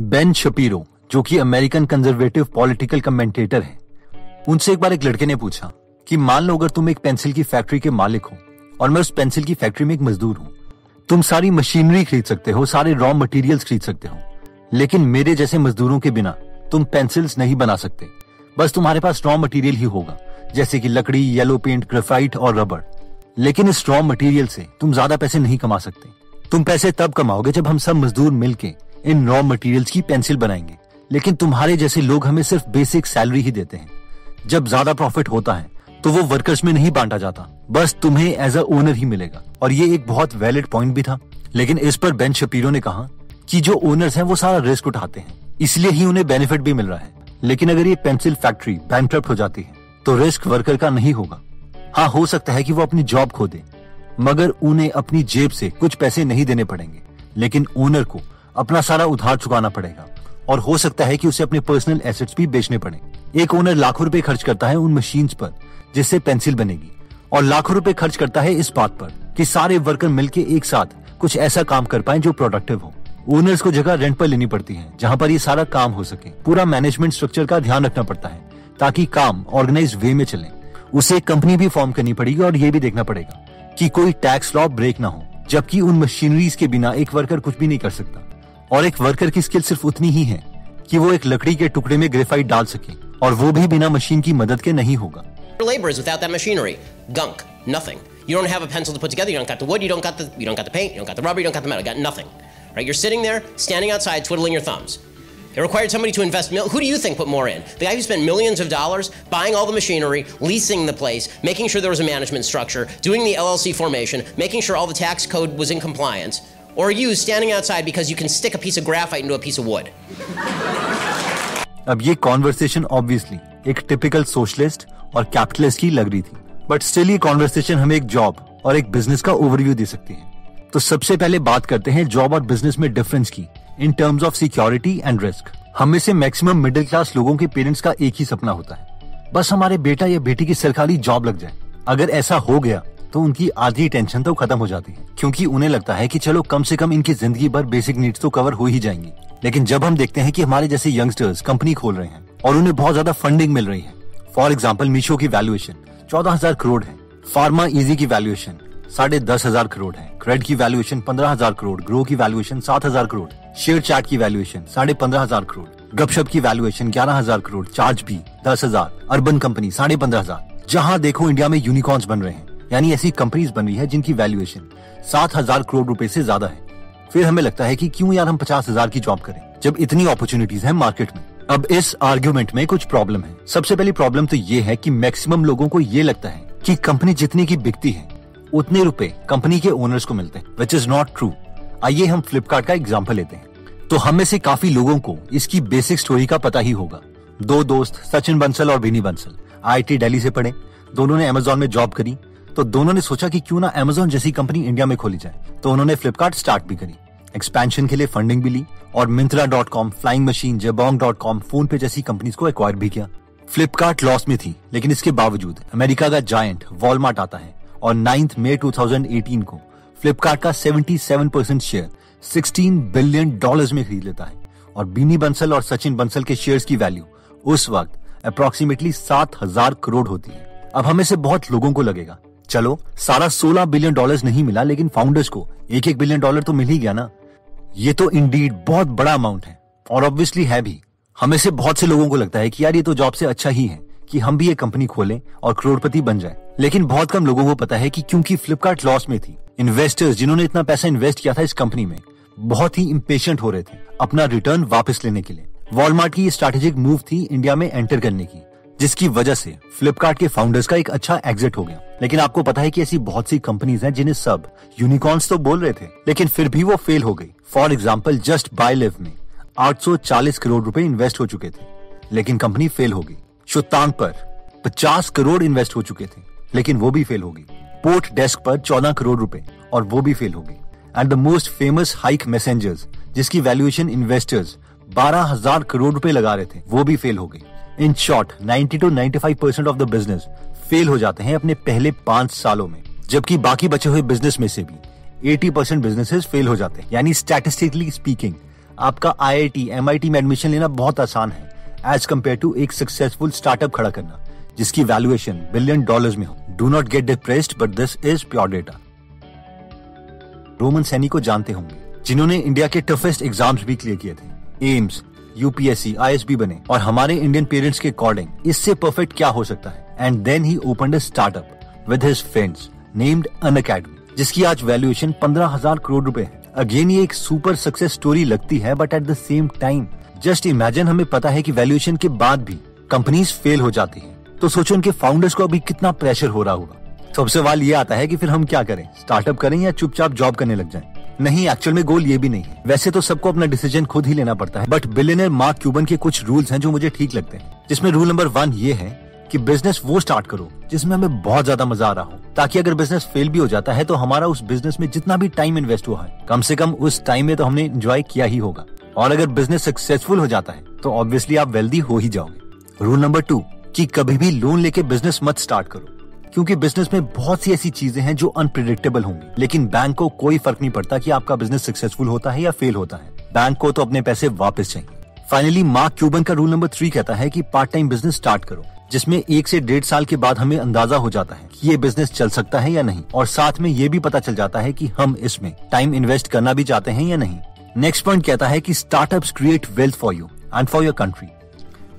Ben Shapiro जो कि American conservative political commentator हैं, उनसे एक बार एक लड़के ने पूछा कि मान लो अगर तुम एक पेंसिल की फैक्ट्री के मालिक हो और मैं उस पेंसिल की फैक्ट्री में एक मजदूर हूँ, तुम सारी मशीनरी खरीद सकते हो, सारे रॉ मटेरियल्स खरीद सकते हो, लेकिन मेरे जैसे मजदूरों के बिना तुम पेंसिल्स नहीं बना सकते। बस तुम्हारे पास रॉ मटेरियल ही होगा, जैसे कि लकड़ी, येलो पेंट, ग्रेफाइट और रबर। लेकिन इस रॉ मटेरियल से तुम ज्यादा पैसे नहीं कमा सकते। तुम पैसे तब कमाओगे जब हम सब मजदूर मिलके इन रॉ मटेरियल्स की पेंसिल बनाएंगे, लेकिन तुम्हारे जैसे लोग हमें सिर्फ बेसिक सैलरी ही देते हैं। जब ज्यादा प्रॉफिट होता है तो वो वर्कर्स में नहीं बांटा जाता, बस तुम्हें एज अ ओनर ही मिलेगा। और ये एक बहुत वैलिड पॉइंट भी था, लेकिन इस पर बेन शपीरो ने कहा कि जो ओनर्स हैं वो सारा रिस्क उठाते हैं, इसलिए ही उन्हें बेनिफिट भी मिल रहा है। लेकिन अगर ये पेंसिल फैक्ट्री बैंकरप्ट हो जाती है तो रिस्क वर्कर का नहीं होगा। हाँ, हो सकता है कि वो अपनी जॉब खो दे, मगर उन्हें अपनी जेब से कुछ पैसे नहीं देने पड़ेंगे, लेकिन ओनर को अपना सारा उधार चुकाना पड़ेगा और हो सकता है कि उसे अपने पर्सनल एसेट्स भी बेचने पड़े। एक ओनर लाखों रुपए खर्च करता है उन मशीन्स पर जिससे पेंसिल बनेगी, और लाखों रुपए खर्च करता है इस बात पर कि सारे वर्कर मिलके एक साथ कुछ ऐसा काम कर पाए जो प्रोडक्टिव हो। ओनर्स को जगह रेंट पर लेनी पड़ती है जहाँ पर ये सारा काम हो सके। पूरा मैनेजमेंट स्ट्रक्चर का ध्यान रखना पड़ता है ताकि काम ऑर्गेनाइज वे में चले। उसे एक कंपनी भी फॉर्म करनी पड़ेगी और ये भी देखना पड़ेगा कि कोई टैक्स लॉ ब्रेक ना हो, जबकि उन मशीनरीज के बिना एक वर्कर कुछ भी नहीं कर सकता। और एक वर्कर की स्किल सिर्फ उतनी ही है कि वो एक लकड़ी के टुकड़े में ग्रेफाइट डाल सके, और वो भी बिना मशीन की मदद के नहीं होगा। Labor is without that machinery, gunk, nothing. You don't have a pencil to put together. You don't got the wood. You don't got the paint. You don't got the rubber. You don't got the metal. You got nothing. Right? You're sitting there, standing outside, twiddling your thumbs. It required somebody to invest. Who do you think put more in? The guy who spent millions of dollars buying all the machinery, leasing the place, making sure there was a management structure, doing the LLC formation, making sure all the tax code was in compliance, or you standing outside because you can stick a piece of graphite into a piece of wood. अब ये conversation obviously एक typical socialist और capitalist की लग रही थी, but still ये conversation हमें एक job और एक business का overview दे सकती है। तो सबसे पहले बात करते हैं job और business में difference की। In terms of security and risk, हमें से मैक्सिमम मिडिल क्लास लोगों के पेरेंट्स का एक ही सपना होता है, बस हमारे बेटा या बेटी की सरकारी जॉब लग जाए। अगर ऐसा हो गया तो उनकी आधी टेंशन तो खत्म हो जाती है, क्योंकि उन्हें लगता है कि चलो कम से कम इनकी जिंदगी भर बेसिक नीड्स तो कवर हो ही जाएंगी। लेकिन जब हम देखते हैं कि हमारे जैसे यंगस्टर्स कंपनी खोल रहे हैं और उन्हें बहुत ज्यादा फंडिंग मिल रही है, फॉर एग्जाम्पल मीशो की वैल्यूएशन 14,000 करोड़ है, फार्मा इजी की वैल्यूएशन 10,500 करोड़ है, क्रेड की वैल्यूएशन 15,000 करोड़, ग्रो की वैल्यूएशन 7,000 करोड़, शेयर चैट की वैल्यूएशन 15,500 करोड़, गपशप की वैल्यूएशन 11,000 करोड़, चार्ज भी 10,000, अर्बन कंपनी 15,500। जहाँ देखो इंडिया में यूनिकॉर्न्स बन रहे हैं, यानी ऐसी कंपनीज बन रही है जिनकी वैल्यूएशन 7,000 करोड़ रुपए से ज्यादा है। फिर हमें लगता है कि क्यों यार हम 50,000 की जॉब करें जब इतनी अपॉर्चुनिटीज है मार्केट में। अब इस आर्ग्यूमेंट में कुछ प्रॉब्लम है। सबसे पहली प्रॉब्लम तो ये है कि मैक्सिमम लोगों को ये लगता है कि कंपनी जितनी की बिकती है उतने रुपए कंपनी के ओनर्स को मिलते हैं, विच इज नॉट ट्रू। आइए हम फ्लिपकार्ट का एग्जाम्पल लेते हैं। तो हमें से काफी लोगों को इसकी बेसिक स्टोरी का पता ही होगा। दो दोस्त सचिन बंसल और बिनी बंसल आईआईटी दिल्ली से पढ़े, दोनों ने अमेजोन में जॉब करी, तो दोनों ने सोचा कि क्यों ना अमेजोन जैसी कंपनी इंडिया में खोली जाए। तो उन्होंने फ्लिपकार्ट स्टार्ट भी करी, एक्सपेंशन के लिए फंडिंग भी ली, और Myntra.com, flying machine, Jabong.com, PhonePe जैसी कंपनीज को एक्वायर भी किया। फ्लिपकार्ट लॉस में थी, लेकिन इसके बावजूद अमेरिका का जायंट वॉलमार्ट आता है और 9 मई 2018 को फ्लिपकार्ट का 77% शेयर $16 बिलियन में खरीद लेता है, और बिनी बंसल और सचिन बंसल के शेयर्स की वैल्यू उस वक्त अप्रोक्सीमेटली 7,000 करोड़ होती है। अब हमें से बहुत लोगों को लगेगा चलो सारा $16 बिलियन नहीं मिला, लेकिन फाउंडर्स को $1-1 बिलियन तो मिल ही गया ना, ये तो इंडीड बहुत बड़ा अमाउंट है, और ऑब्वियसली है भी। हमें से बहुत से लोगों को लगता है कि यार ये तो जॉब से अच्छा ही है कि हम भी ये कंपनी खोलें और करोड़पति बन जाए। लेकिन बहुत कम लोगों को पता है कि क्योंकि फ्लिपकार्ट लॉस में थी, इन्वेस्टर्स जिन्होंने इतना पैसा इन्वेस्ट किया था इस कंपनी में बहुत ही इंपेशेंट हो रहे थे अपना रिटर्न वापस लेने के लिए। वॉलमार्ट की ये स्ट्रैटेजिक मूव थी इंडिया में एंटर करने की, जिसकी वजह से फ्लिपकार्ट के फाउंडर्स का एक अच्छा एग्जिट हो गया। लेकिन आपको पता है कि ऐसी बहुत सी कंपनीज हैं जिन्हें सब यूनिकॉर्न्स तो बोल रहे थे, लेकिन फिर भी वो फेल हो गई। फॉर एग्जाम्पल JustBuyLive में 840 करोड़ रूपए इन्वेस्ट हो चुके थे, लेकिन कंपनी फेल हो गई। शुतांग पर 50 करोड़ इन्वेस्ट हो चुके थे, लेकिन वो भी फेल हो गई। पोर्ट डेस्क पर 14 करोड़ रुपए और वो भी फेल हो गई। And the most famous Hike messengers, जिसकी वैल्यूएशन इन्वेस्टर्स 12,000 करोड़ रुपए लगा रहे थे, वो भी फेल हो गई। In short 90-95% of the business fail हो जाते हैं अपने पहले 5 सालों में, जबकि बाकी बचे हुए बिजनेस में से भी 80% बिजनेसेस फेल हो जाते हैं। यानी स्टैटिस्टिकली स्पीकिंग आपका IIT, MIT में एडमिशन लेना बहुत आसान है एज कम्पेयर टू एक सक्सेसफुल स्टार्टअप खड़ा करना जिसकी वैल्यूएशन बिलियन डॉलर्स में हो। Do not get depressed, but this is pure data. Roman Saini को जानते होंगे जिन्होंने इंडिया के टफेस्ट एग्जाम्स भी क्लियर किए थे, एम्स, यूपीएससी, ISB बने और हमारे इंडियन पेरेंट्स के अकॉर्डिंग इससे परफेक्ट क्या हो सकता है। And then he opened a startup with his friends named Unacademy जिसकी आज वैल्यूएशन 15,000 करोड़ रुपए है। अगेन ये एक सुपर सक्सेस स्टोरी लगती है, but at the same time just imagine, हमें पता है कि वैल्यूएशन के बाद भी कंपनीज फेल हो जाती है, तो सोचो उनके फाउंडर्स को अभी कितना प्रेशर हो रहा होगा। तो अब सवाल ये आता है कि फिर हम क्या करें, स्टार्टअप करें या चुपचाप जॉब करने लग जाएं? नहीं, एक्चुअल में गोल ये भी नहीं है। वैसे तो सबको अपना डिसीजन खुद ही लेना पड़ता है, बट बिलियनर मार्क क्यूबन के कुछ रूल्स हैं जो मुझे ठीक लगते हैं, जिसमें रूल नंबर 1 ये है कि बिजनेस वो स्टार्ट करो जिसमें हमें बहुत ज्यादा मजा आ रहा हो, ताकि अगर बिजनेस फेल भी हो जाता है तो हमारा उस बिजनेस में जितना भी टाइम इन्वेस्ट हुआ है कम से कम उस टाइम में तो हमने एंजॉय किया ही होगा। और अगर बिजनेस सक्सेसफुल हो जाता है तो ऑब्वियसली आप वेल्दी हो ही जाओगे। रूल नंबर 2 कि कभी भी लोन लेके बिजनेस मत स्टार्ट करो, क्योंकि बिजनेस में बहुत सी ऐसी चीजें हैं जो अनप्रेडिक्टेबल होंगी, लेकिन बैंक को कोई फर्क नहीं पड़ता कि आपका बिजनेस सक्सेसफुल होता है या फेल होता है, बैंक को तो अपने पैसे वापस चाहिए। फाइनली मार्क क्यूबन का रूल नंबर 3 कहता है कि पार्ट टाइम बिजनेस स्टार्ट करो जिसमें 1 से 1.5 साल के बाद हमें अंदाजा हो जाता है कि ये बिजनेस चल सकता है या नहीं, और साथ में ये भी पता चल जाता है कि हम इसमें टाइम इन्वेस्ट करना भी चाहते हैं या नहीं। नेक्स्ट पॉइंट कहता है कि startups create wealth for you and for your country.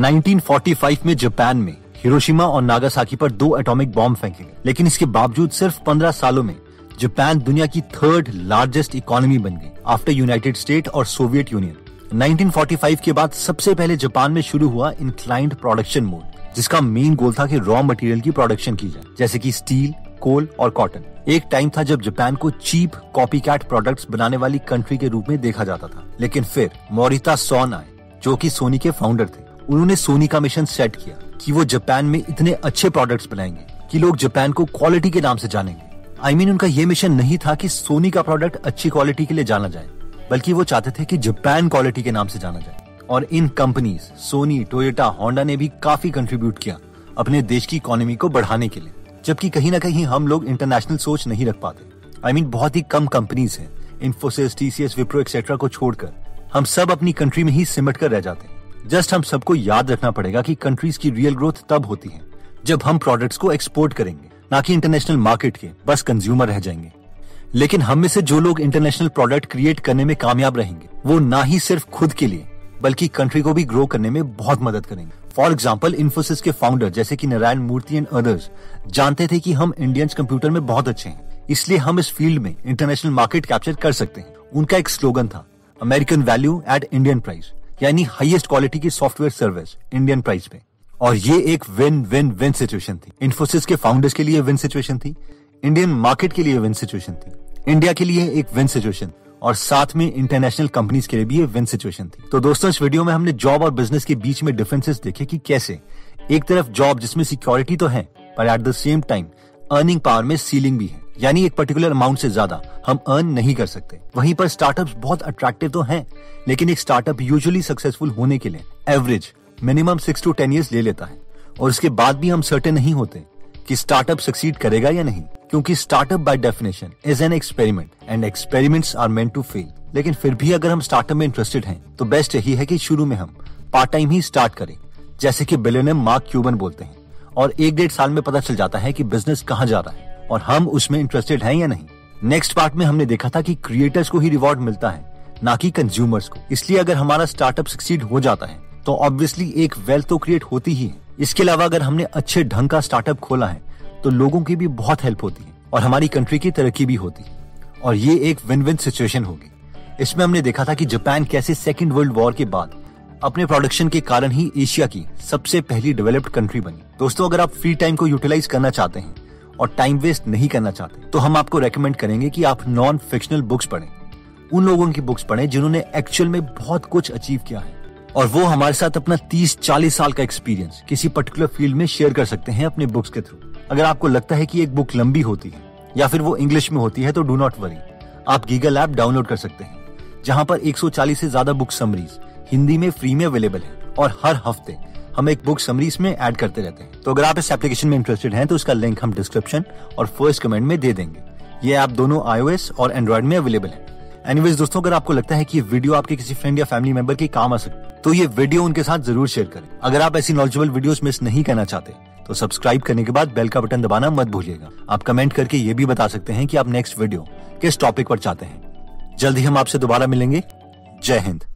1945 में जापान में हिरोशिमा और नागासाकी पर 2 एटॉमिक बॉम्ब फेंके गए, लेकिन इसके बावजूद सिर्फ 15 सालों में जापान दुनिया की 3rd लार्जेस्ट इकोनॉमी बन गई आफ्टर यूनाइटेड स्टेट और सोवियत यूनियन। 1945 के बाद सबसे पहले जापान में शुरू हुआ इंक्लाइंड प्रोडक्शन मोड, जिसका मेन गोल था कि रॉ मटेरियल की प्रोडक्शन की जाए, जैसे कि स्टील, कोल और कॉटन। एक टाइम था जब जापान को चीप कॉपीकैट प्रोडक्ट्स बनाने वाली कंट्री के रूप में देखा जाता था, लेकिन फिर मोरिता सोन आए जो कि सोनी के फाउंडर थे। उन्होंने सोनी का मिशन सेट किया कि वो जापान में इतने अच्छे प्रोडक्ट्स बनाएंगे कि लोग जापान को क्वालिटी के नाम से जानेंगे। उनका ये मिशन नहीं था कि सोनी का प्रोडक्ट अच्छी क्वालिटी के लिए जाना जाए, बल्कि वो चाहते थे कि जापान क्वालिटी के नाम से जाना जाए। और इन कंपनीज सोनी, टोयोटा, होंडा ने भी काफी कंट्रीब्यूट किया अपने देश की इकोनॉमी को बढ़ाने के लिए, जबकि कहीं ना कहीं हम लोग इंटरनेशनल सोच नहीं रख पाते। बहुत ही कम कंपनीज है, इन्फोसिस, TCS, विप्रो एक्सेट्रा को छोड़कर हम सब अपनी कंट्री में ही सिमट कर रह जाते हैं। जस्ट हम सबको याद रखना पड़ेगा कि कंट्रीज की रियल ग्रोथ तब होती है जब हम प्रोडक्ट्स को एक्सपोर्ट करेंगे, ना कि इंटरनेशनल मार्केट के बस कंज्यूमर रह जाएंगे। लेकिन हम में से जो लोग इंटरनेशनल प्रोडक्ट क्रिएट करने में कामयाब रहेंगे वो ना ही सिर्फ खुद के लिए बल्कि कंट्री को भी ग्रो करने में बहुत मदद करेंगे। फॉर एग्जाम्पल इन्फोसिस के फाउंडर जैसे कि नारायण मूर्ति एंड अदर्स जानते थे कि हम इंडियंस कंप्यूटर में बहुत अच्छे हैं, इसलिए हम इस फील्ड में इंटरनेशनल मार्केट कैप्चर कर सकते हैं। उनका एक स्लोगन था American value at Indian price, यानी हाईएस्ट क्वालिटी की सॉफ्टवेयर सर्विस इंडियन प्राइस पे, और ये एक विन विन विन सिचुएशन थी। इन्फोसिस के फाउंडर्स के लिए विन सिचुएशन थी, इंडियन मार्केट के लिए विन सिचुएशन थी, इंडिया के लिए एक विन सिचुएशन, और साथ में इंटरनेशनल कंपनीज के लिए भी विन सिचुएशन थी। तो दोस्तों इस वीडियो में हमने जॉब और बिजनेस के बीच में डिफरेंसेस देखे कि कैसे एक तरफ जॉब जिसमें सिक्योरिटी तो है पर at the same time earning power में सीलिंग भी है, यानी एक पर्टिकुलर अमाउंट से ज्यादा हम अर्न नहीं कर सकते। वहीं पर स्टार्टअप्स बहुत अट्रैक्टिव तो हैं, लेकिन एक स्टार्टअप यूजुअली सक्सेसफुल होने के लिए एवरेज मिनिमम 6 to 10 years ले लेता है, और उसके बाद भी हम सर्टेन नहीं होते कि स्टार्टअप सक्सीड करेगा या नहीं, क्योंकि startup by definition is an experiment and experiments are meant to fail. लेकिन फिर भी अगर हम स्टार्टअप में इंटरेस्टेड हैं तो बेस्ट यही है कि शुरू में हम पार्ट टाइम ही स्टार्ट करें, जैसे कि बिलियनर मार्क क्यूबन बोलते हैं, और 1-1.5 साल में पता चल जाता है कि बिजनेस कहां जा रहा है और हम उसमें इंटरेस्टेड हैं या नहीं। नेक्स्ट पार्ट में हमने देखा था कि क्रिएटर्स को ही रिवॉर्ड मिलता है, ना कि कंज्यूमर्स को, इसलिए अगर हमारा स्टार्टअप सक्सीड हो जाता है तो ऑब्वियसली एक वेल्थ तो क्रिएट होती ही है। इसके अलावा अगर हमने अच्छे ढंग का स्टार्टअप खोला है तो लोगों की भी बहुत हेल्प होती है और हमारी कंट्री की तरक्की भी होती है, और ये एक विन विन सिचुएशन होगी। इसमें हमने देखा था कि जापान कैसे सेकेंड वर्ल्ड वॉर के बाद अपने प्रोडक्शन के कारण ही एशिया की सबसे पहली डेवलप्ड कंट्री बनी। दोस्तों अगर आप फ्री टाइम को यूटिलाइज करना चाहते हैं और टाइम वेस्ट नहीं करना चाहते तो हम आपको रेकमेंड करेंगे कि आप नॉन फिक्शनल बुक्स पढ़ें, उन लोगों की बुक्स पढ़ें जिन्होंने एक्चुअल में बहुत कुछ अचीव किया है, और वो हमारे साथ अपना 30-40 साल का एक्सपीरियंस किसी पर्टिकुलर फील्ड में शेयर कर सकते हैं अपने बुक्स के थ्रू। अगर आपको लगता है कि एक बुक लंबी होती है या फिर वो इंग्लिश में होती है तो डू नॉट वरी, आप गीगल ऐप डाउनलोड कर सकते हैं जहाँ पर 140 से ज्यादा बुक समरीज हिंदी में फ्री में अवेलेबल है, और हर हफ्ते हम एक बुक समरीज में ऐड करते रहते हैं। तो अगर आप इस एप्लीकेशन में इंटरेस्टेड हैं तो उसका लिंक हम डिस्क्रिप्शन और फर्स्ट कमेंट में दे देंगे। ये ऐप दोनों iOS और Android में अवेलेबल है। एनीवेज दोस्तों, अगर आपको लगता है कि ये वीडियो आपके किसी फ्रेंड या फैमिली मेंबर के काम आ सकती तो ये वीडियो उनके साथ जरूर शेयर करें। अगर आप ऐसी नॉलेजेबल वीडियोस मिस नहीं करना चाहते तो सब्सक्राइब करने के बाद बेल का बटन दबाना मत भूलिएगा। आप कमेंट करके ये भी बता सकते हैं कि आप नेक्स्ट वीडियो किस टॉपिक पर चाहते हैं। जल्द ही हम आपसे दोबारा मिलेंगे। जय हिंद।